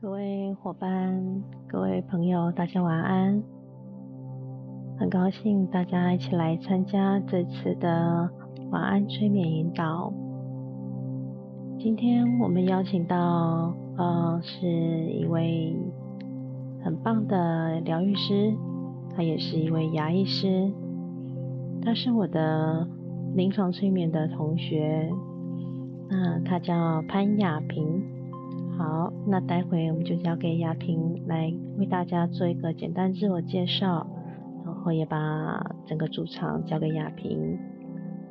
各位伙伴、各位朋友，大家晚安。很高兴大家一起来参加这次的晚安催眠引导。今天我们邀请到是一位很棒的疗愈师，他也是一位牙医师，他是我的临床催眠的同学，那他叫潘雅萍。好，那待会我们就交给雅萍来为大家做一个简单自我介绍，然后也把整个主场交给雅萍。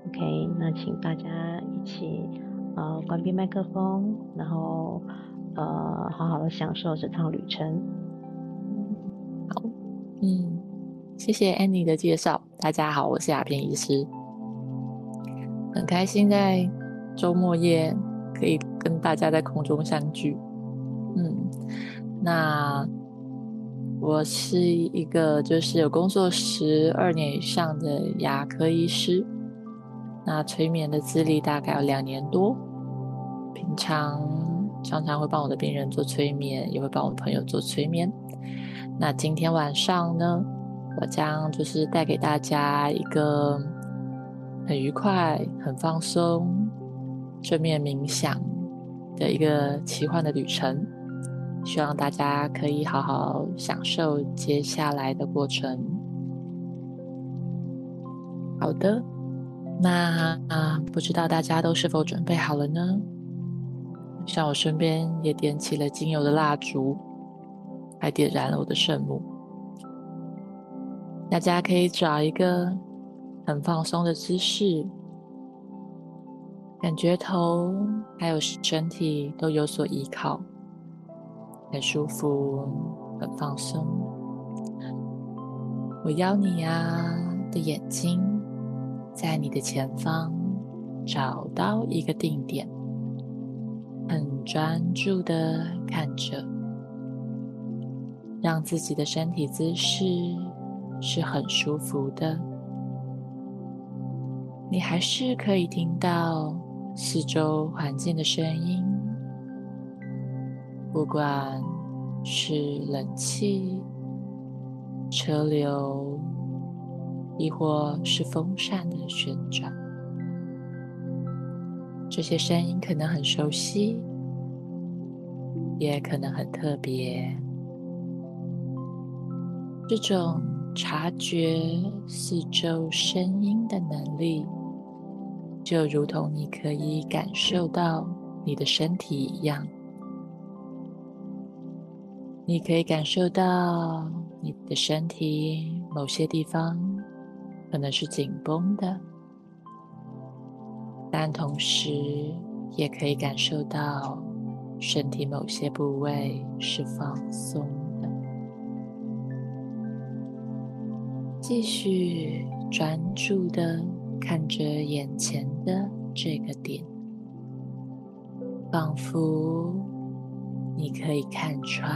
OK， 那请大家一起关闭麦克风，然后好好的享受这趟旅程。好，谢谢 Annie 的介绍。大家好，我是雅萍医师，很开心在周末夜可以跟大家在空中相聚。那我是一个就是有工作12年以上的牙科医师，那催眠的资历大概有2年多，平常常常会帮我的病人做催眠，也会帮我朋友做催眠。那今天晚上呢，我将就是带给大家一个很愉快、很放松正面冥想的一个奇幻的旅程，希望大家可以好好享受接下来的过程。好的，那不知道大家都是否准备好了呢？像我身边也点起了精油的蜡烛，还点燃了我的圣木。大家可以找一个很放松的姿势，感觉头还有身体都有所依靠，很舒服，很放松。我邀你的眼睛在你的前方找到一个定点，很专注地看着，让自己的身体姿势是很舒服的。你还是可以听到四周环境的声音，不管是冷气、车流，亦或是风扇的旋转，这些声音可能很熟悉，也可能很特别。这种察觉四周声音的能力，就如同你可以感受到你的身体一样，你可以感受到你的身体某些地方可能是紧绷的，但同时也可以感受到身体某些部位是放松的。继续专注的看着眼前的这个点，仿佛你可以看穿，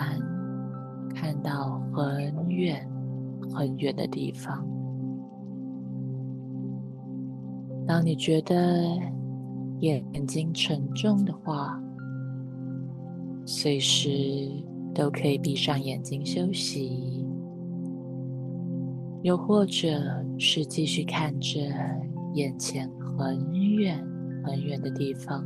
看到很远很远的地方。当你觉得眼睛沉重的话，随时都可以闭上眼睛休息，又或者是继续看着眼前很远很远的地方。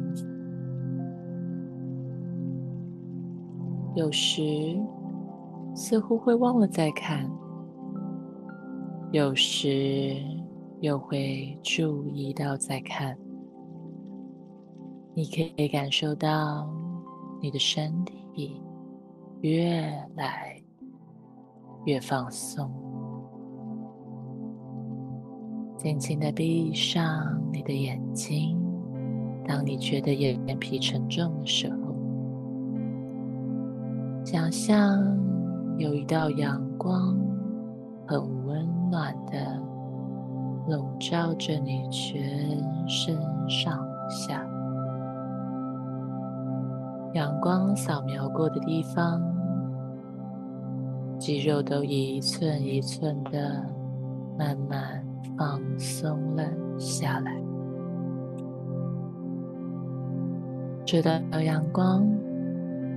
有时似乎会忘了再看，有时又会注意到再看。你可以感受到你的身体越来越放松。轻轻地闭上你的眼睛，当你觉得眼皮沉重的时候，想象有一道阳光很温暖的笼罩着你全身上下，阳光扫描过的地方，肌肉都一寸一寸的慢慢放松了下来。这道阳光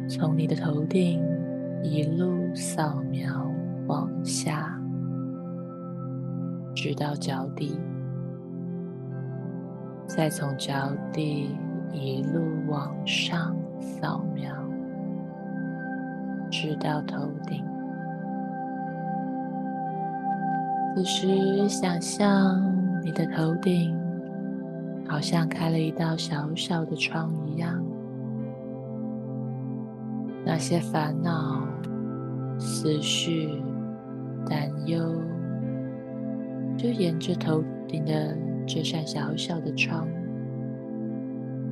从你的头顶一路扫描往下，直到脚底，再从脚底一路往上扫描，直到头顶。此时想象你的头顶好像开了一道小小的窗一样，那些烦恼、思绪、担忧，就沿着头顶的这扇小小的窗，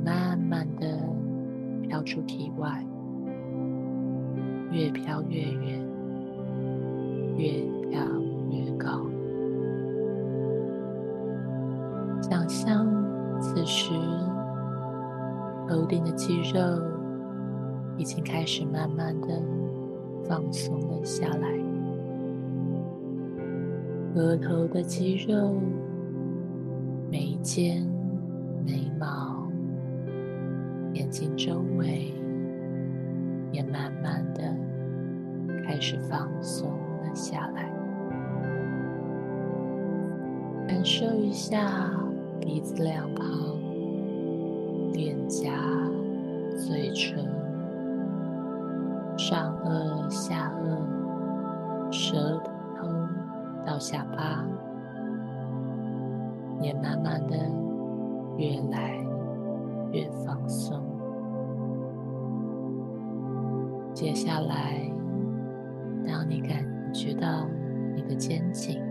慢慢的飘出体外，越飘越远，越飘越高。想象此时头顶的肌肉已经开始慢慢的放松了下来，额头的肌肉、眉间、眉毛、眼睛周围也慢慢的开始放松了下来。感受一下鼻子两旁、脸颊、嘴唇、上颚、下颚、舌头到下巴，也慢慢的越来越放松。接下来，当你感觉到你的肩颈，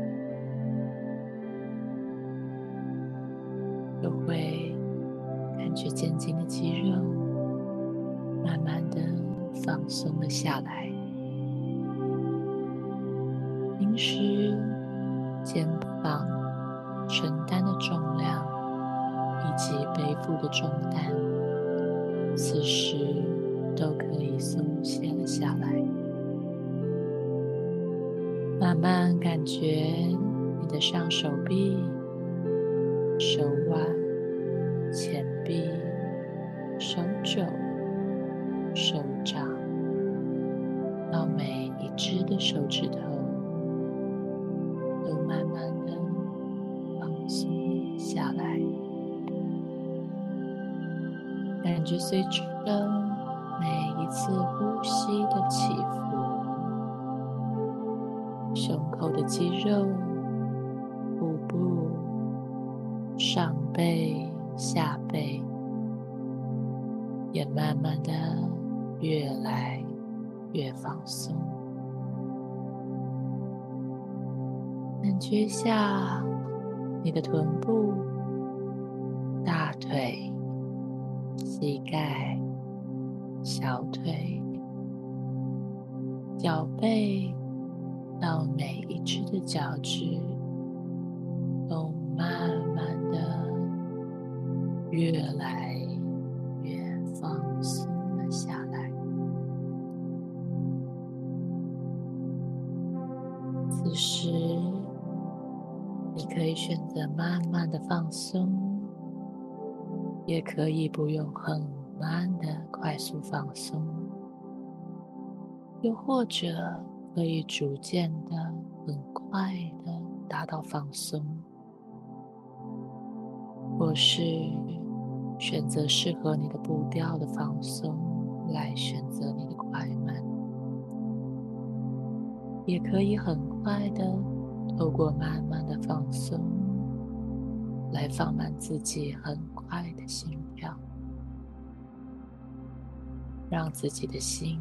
就会感觉肩颈的肌肉慢慢的放松了下来。平时肩膀承担的重量以及背负的重担，此时都可以松懈了下来。慢慢感觉你的上手臂、手腕、前臂、手肘、手掌到每一只的手指头都慢慢的放松下来，感觉随着每一次呼吸的起伏，胸口的肌肉、腹部、上背、下背也慢慢的越来越放松。感觉一下你的臀部、大腿、膝盖、小腿、脚背到每一只的脚趾都慢慢的越来越放松了下来。此时你可以选择慢慢的放松，也可以不用很慢的快速放松，又或者可以逐渐的很快的达到放松，或是选择适合你的步调的放松来选择你的快慢，也可以很快的透过慢慢的放松来放慢自己很快的心跳，让自己的心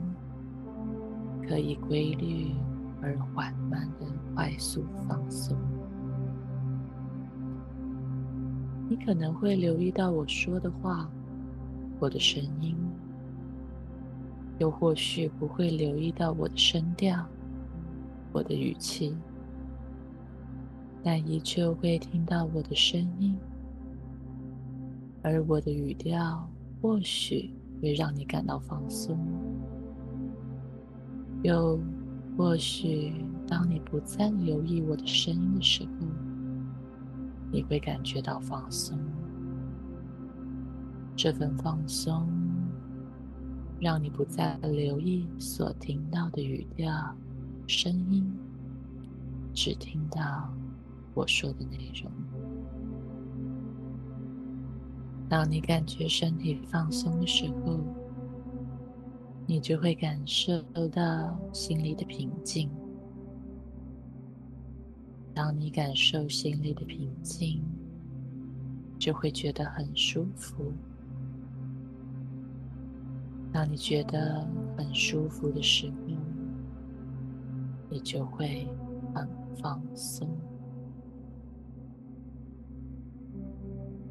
可以规律而缓慢的快速放松。你可能会留意到我说的话，我的声音，又或许不会留意到我的声调、我的语气，但依旧会听到我的声音，而我的语调或许会让你感到放松，又或许当你不再留意我的声音的时候，你会感觉到放松。这份放松让你不再留意所听到的语调、声音，只听到我说的内容。当你感觉身体放松的时候，你就会感受到心里的平静。当你感受心里的平静，就会觉得很舒服。当你觉得很舒服的时候，你就会很放松。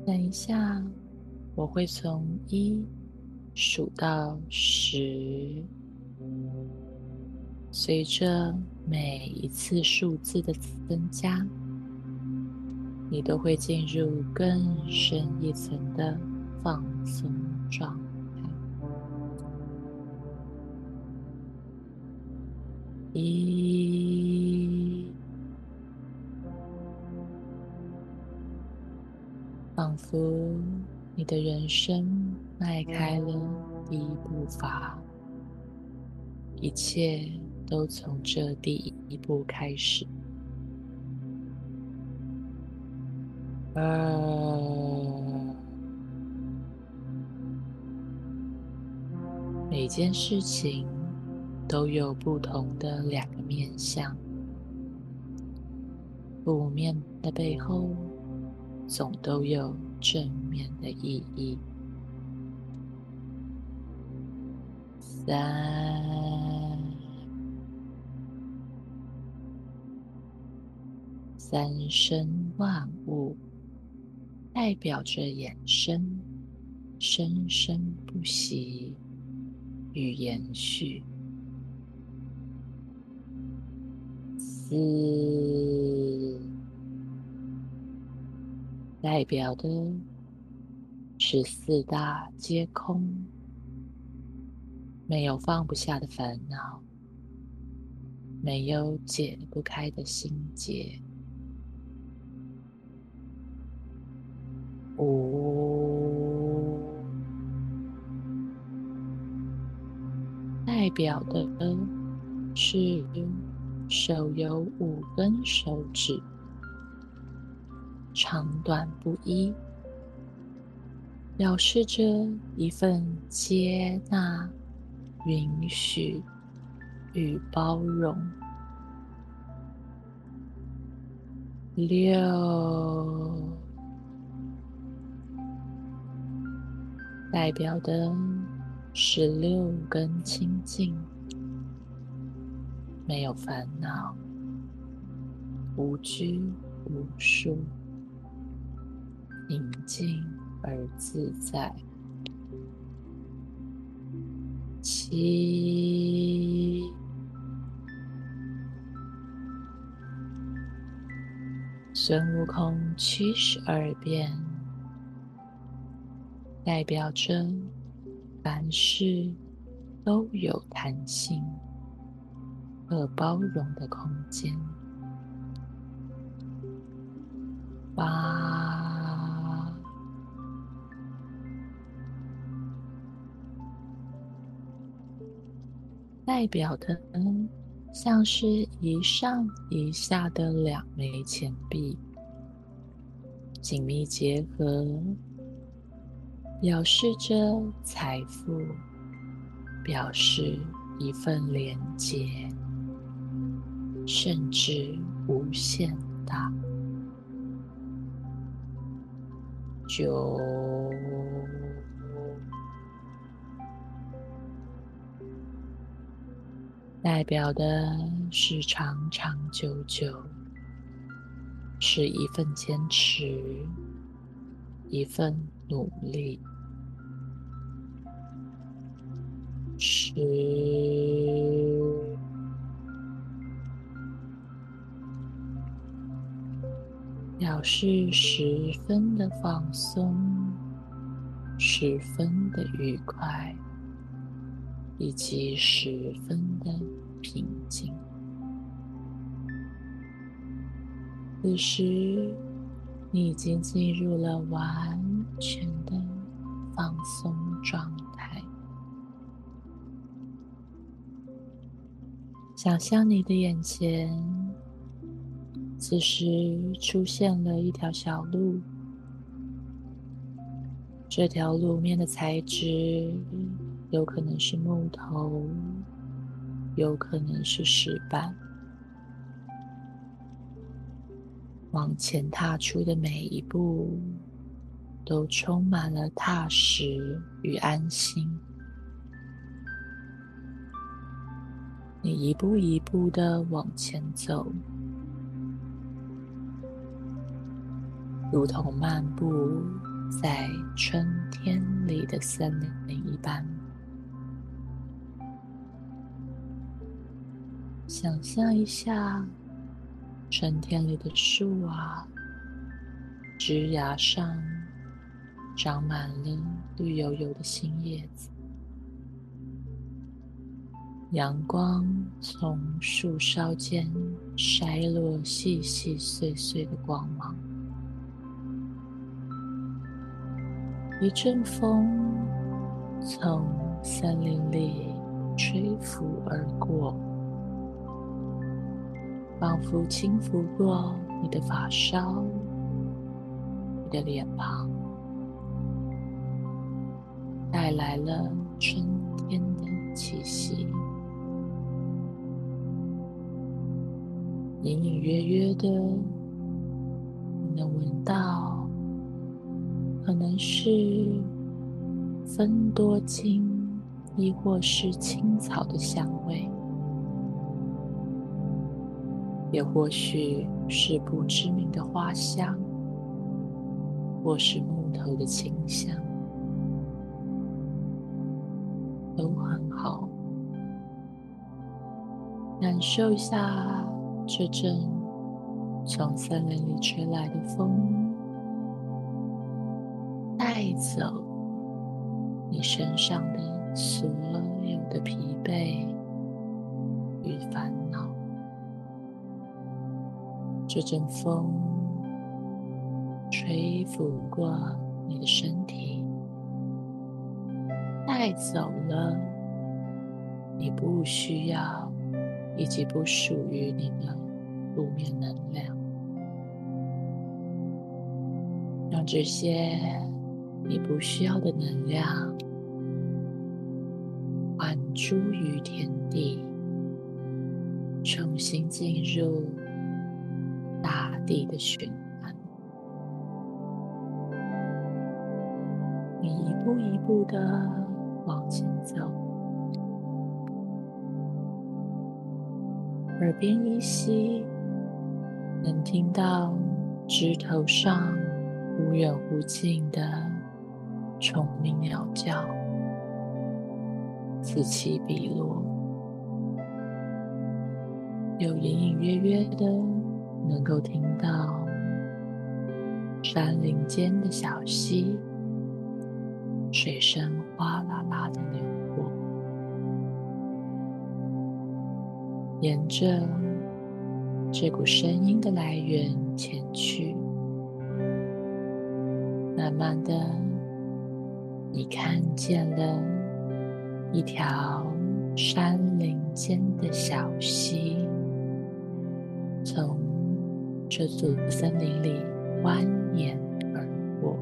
等一下，我会从1数到10，随着每一次数字的增加，你都会进入更深一层的放松状态。1，仿佛你的人生迈开了第一步伐，一切都从这第一步开始。2，每件事情都有不同的两个面向，负面的背后总都有正面的意义。3，三生万物代表着衍生、生生不息与延续。4，代表的是四大皆空，没有放不下的烦恼，没有解不开的心结。5，代表的是手有5根手指，长短不一，表示着一份接纳、允许与包容。6，代表的是6根清净，没有烦恼，无拘无束，宁静而自在。7，孙悟空72变，代表着凡事都有弹性和包容的空间。8，代表的像是一上一下的2枚钱币，紧密结合，表示着财富，表示一份连结，甚至无限大。9，代表的是长长久久，是一份坚持，一份努力。10，表示10分的放松，10分的愉快，以及10分的平静。此时，你已经进入了完全的放松状态，想象你的眼前，此时出现了一条小路，这条路面的材质有可能是木头，有可能是石板。往前踏出的每一步，都充满了踏实与安心。你一步一步地往前走，如同漫步在春天里的森林一般。想象一下，春天里的树啊，枝桠上长满了绿油油的新叶子。阳光从树梢间筛落细细碎碎的光芒，一阵风从森林里吹拂而过，仿佛轻拂过你的发梢，你的脸庞，带来了春天的气息。隐隐约约的，你能闻到，可能是芬多精，亦或是青草的香味，也或许是不知名的花香，或是木头的清香，都很好。感受一下这阵从森林里吹来的风，带走你身上的所有的疲惫与烦恼。这阵风吹拂过你的身体，带走了你不需要以及不属于你的负面能量，让这些你不需要的能量还诸于天地，重新进入大地的循环。你一步一步地往前走，耳边依稀能听到枝头上忽远忽近的虫鸣鸟叫，此起彼落，又隐隐约约的能够听到山林间的小溪，水声哗啦啦的流过。沿着这股声音的来源前去，慢慢的，你看见了一条山林间的小溪，从这座森林里蜿蜒而过。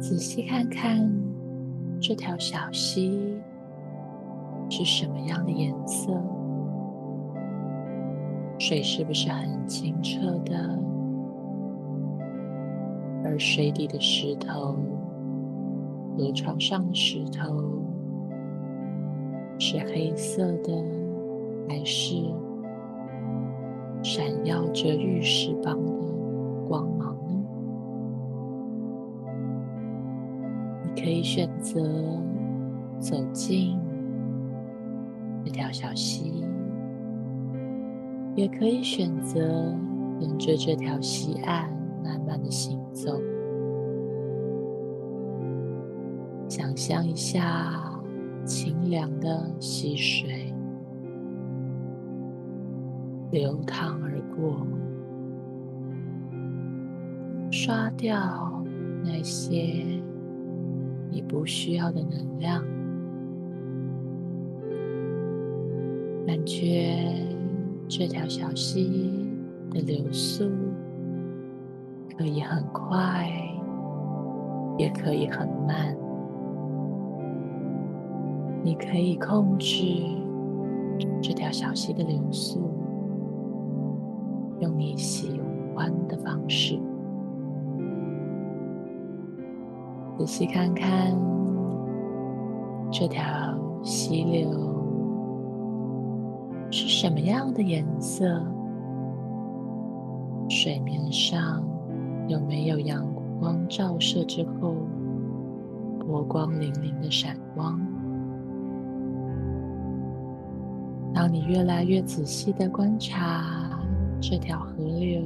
仔细看看这条小溪是什么样的颜色？水是不是很清澈的？而水底的石头，河床上的石头，是黑色的，还是闪耀着玉石般的光芒呢？你可以选择走近这条小溪，也可以选择沿着这条溪岸慢慢的行走。想象一下清凉的溪水流淌而过，刷掉那些你不需要的能量，感觉这条小溪的流速可以很快，也可以很慢。你可以控制这条小溪的流速，用你喜欢的方式。仔细看看这条溪流是什么样的颜色，水面上有没有阳光照射之后波光粼粼的闪光。当你越来越仔细地观察这条河流，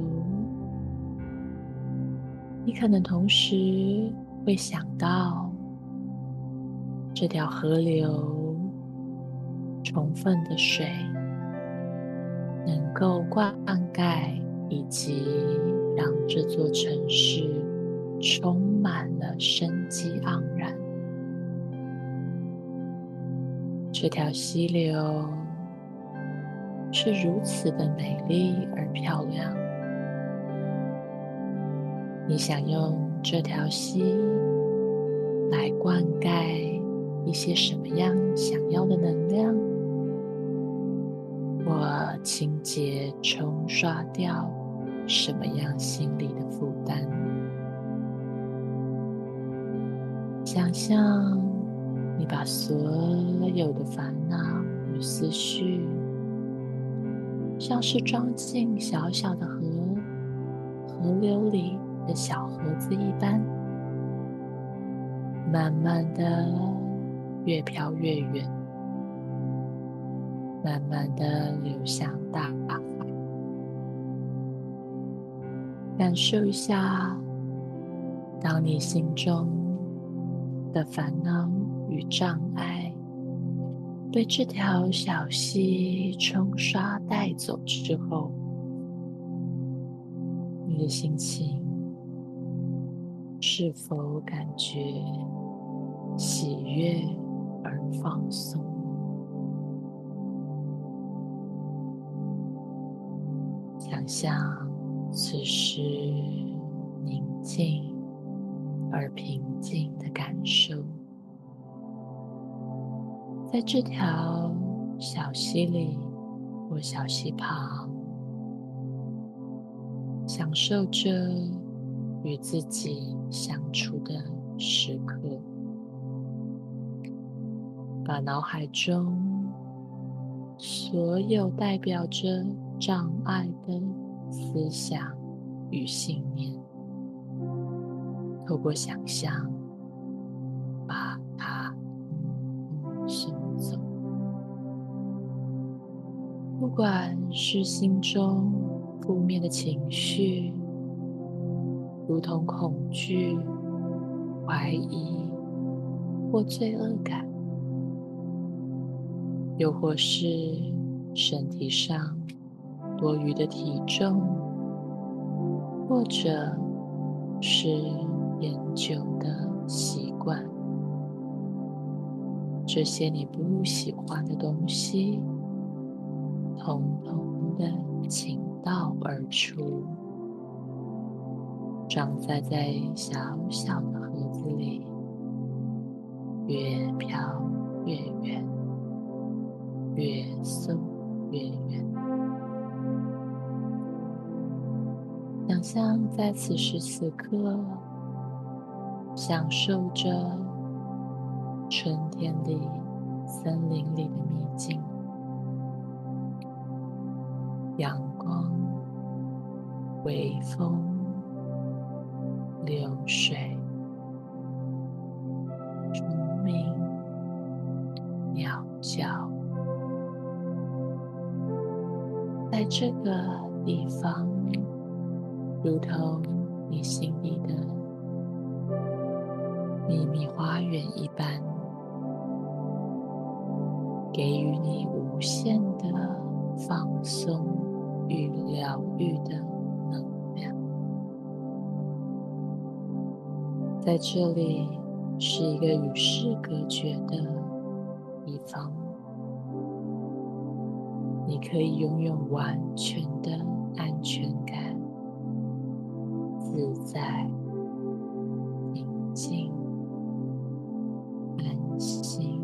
你可能同时会想到这条河流充分的水能够灌溉以及让这座城市充满了生机盎然。这条溪流是如此的美丽而漂亮，你想用这条溪来灌溉一些什么样想要的能量，或清洁冲刷掉什么样心理的负担。想象你把所有的烦恼与思绪像是装进小小的河流里的小盒子一般，慢慢的越飘越远，慢慢的流向大海。感受一下，当你心中的烦恼与障碍被这条小溪冲刷带走之后，你的心情是否感觉喜悦而放松？想象此时宁静而平静的感受，在这条小溪里或小溪旁，享受着与自己相处的时刻，把脑海中所有代表着障碍的思想与信念，透过想象把它送走。不管是心中负面的情绪，如同恐惧、怀疑或罪恶感，又或是身体上多余的体重，或者是饮酒的习惯，这些你不喜欢的东西，统统的倾倒而出，装载在小小的盒子里，越飘越远，越送越远。想象在此时此刻，享受着春天里森林里的秘境，阳光、微风、流水、虫鸣、鸟叫，在这个地方，如同你心里的秘密花园一般，给予你无限的放松与疗愈的。在这里是一个与世隔绝的一方，你可以拥有完全的安全感、自在、宁静、安心、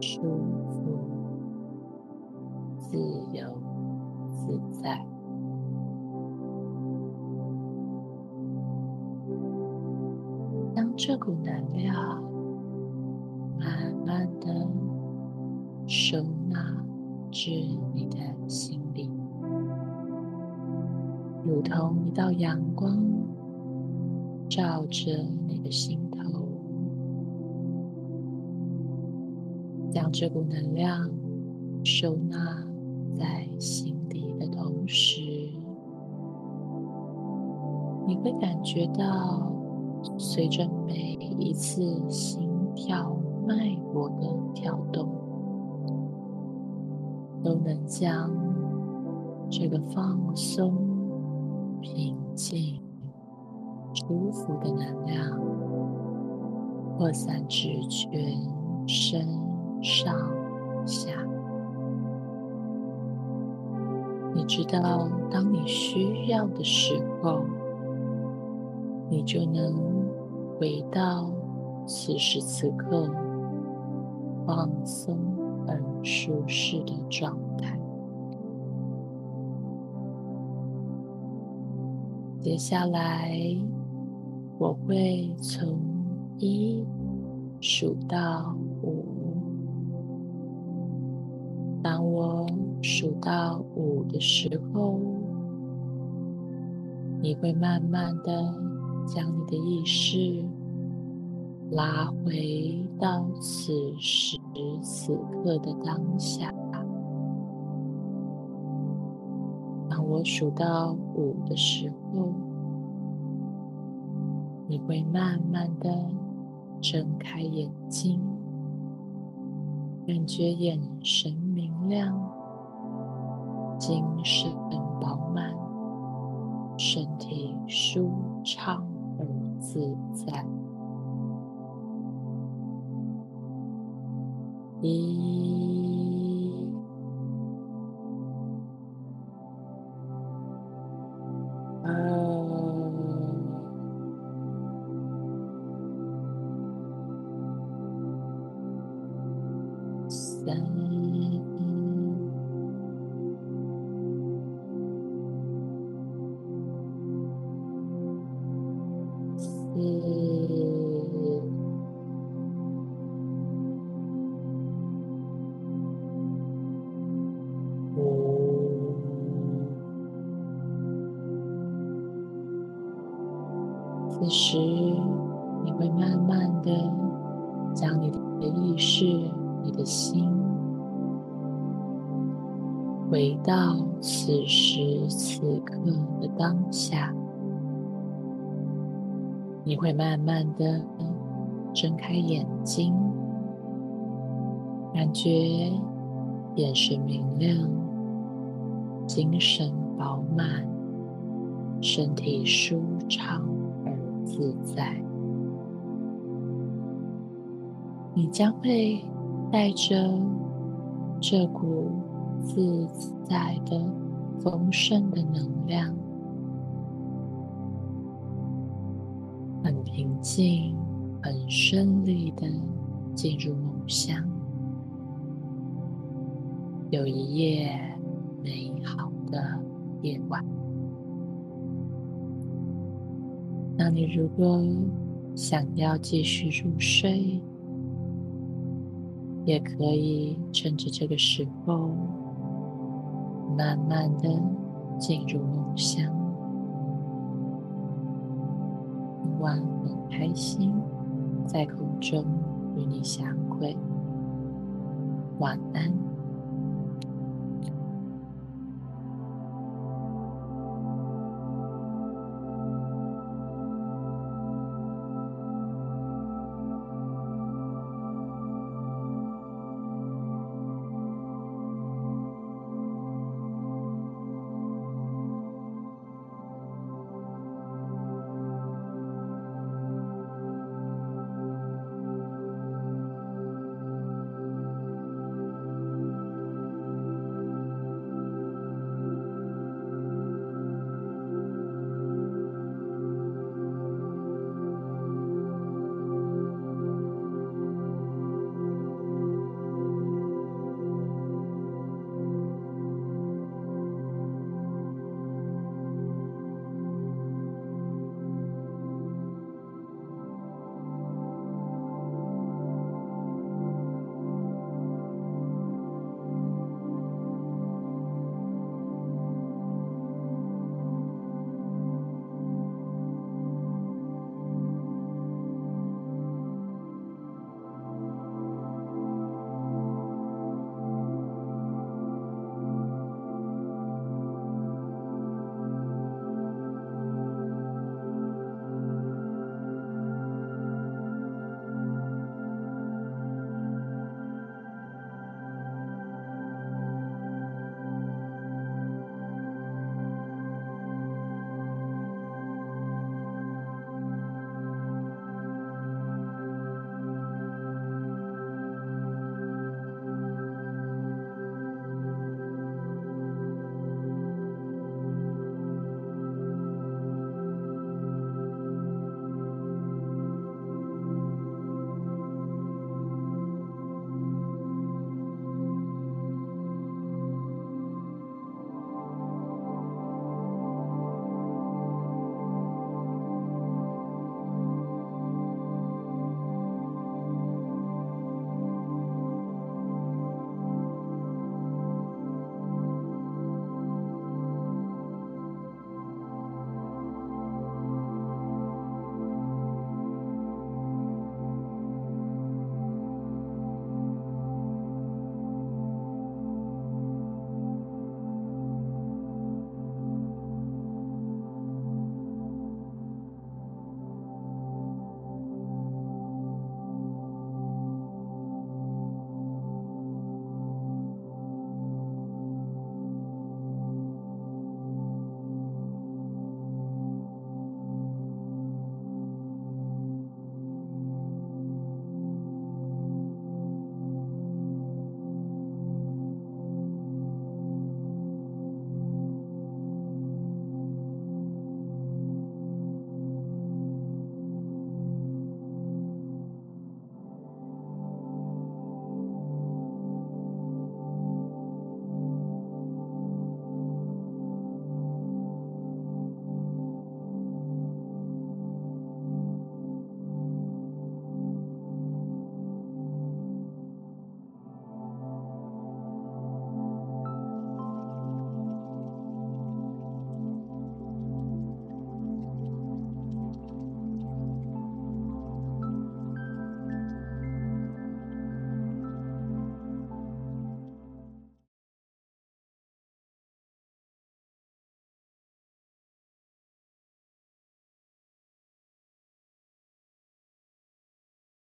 舒服、自由、自在。当这股能量慢慢的收纳至你的心里，如同一道阳光照着你的心头，将这股能量收纳在心里的同时，你会感觉到随着每一次心跳脉搏的跳动，都能将这个放松、平静、舒服的能量扩散至全身上下。你知道，当你需要的时候，你就能回到此时此刻放松而舒适的状态。接下来，我会从1数到5。当我数到5的时候，你会慢慢的将你的意识拉回到此时此刻的当下。当我数到5的时候，你会慢慢的睁开眼睛，感觉眼神明亮，精神饱满，身体舒畅而自在。此时，你会慢慢的将你的意识、你的心回到此时此刻的当下。你会慢慢的睁开眼睛，感觉眼神明亮，精神饱满，身体舒畅自在。你将会带着这股自在的丰盛的能量，很平静、很顺利的进入梦乡，有一夜美好的夜晚。当你如果想要继续入睡，也可以趁着这个时候，慢慢的进入梦乡。今晚很开心，在空中与你相会。晚安。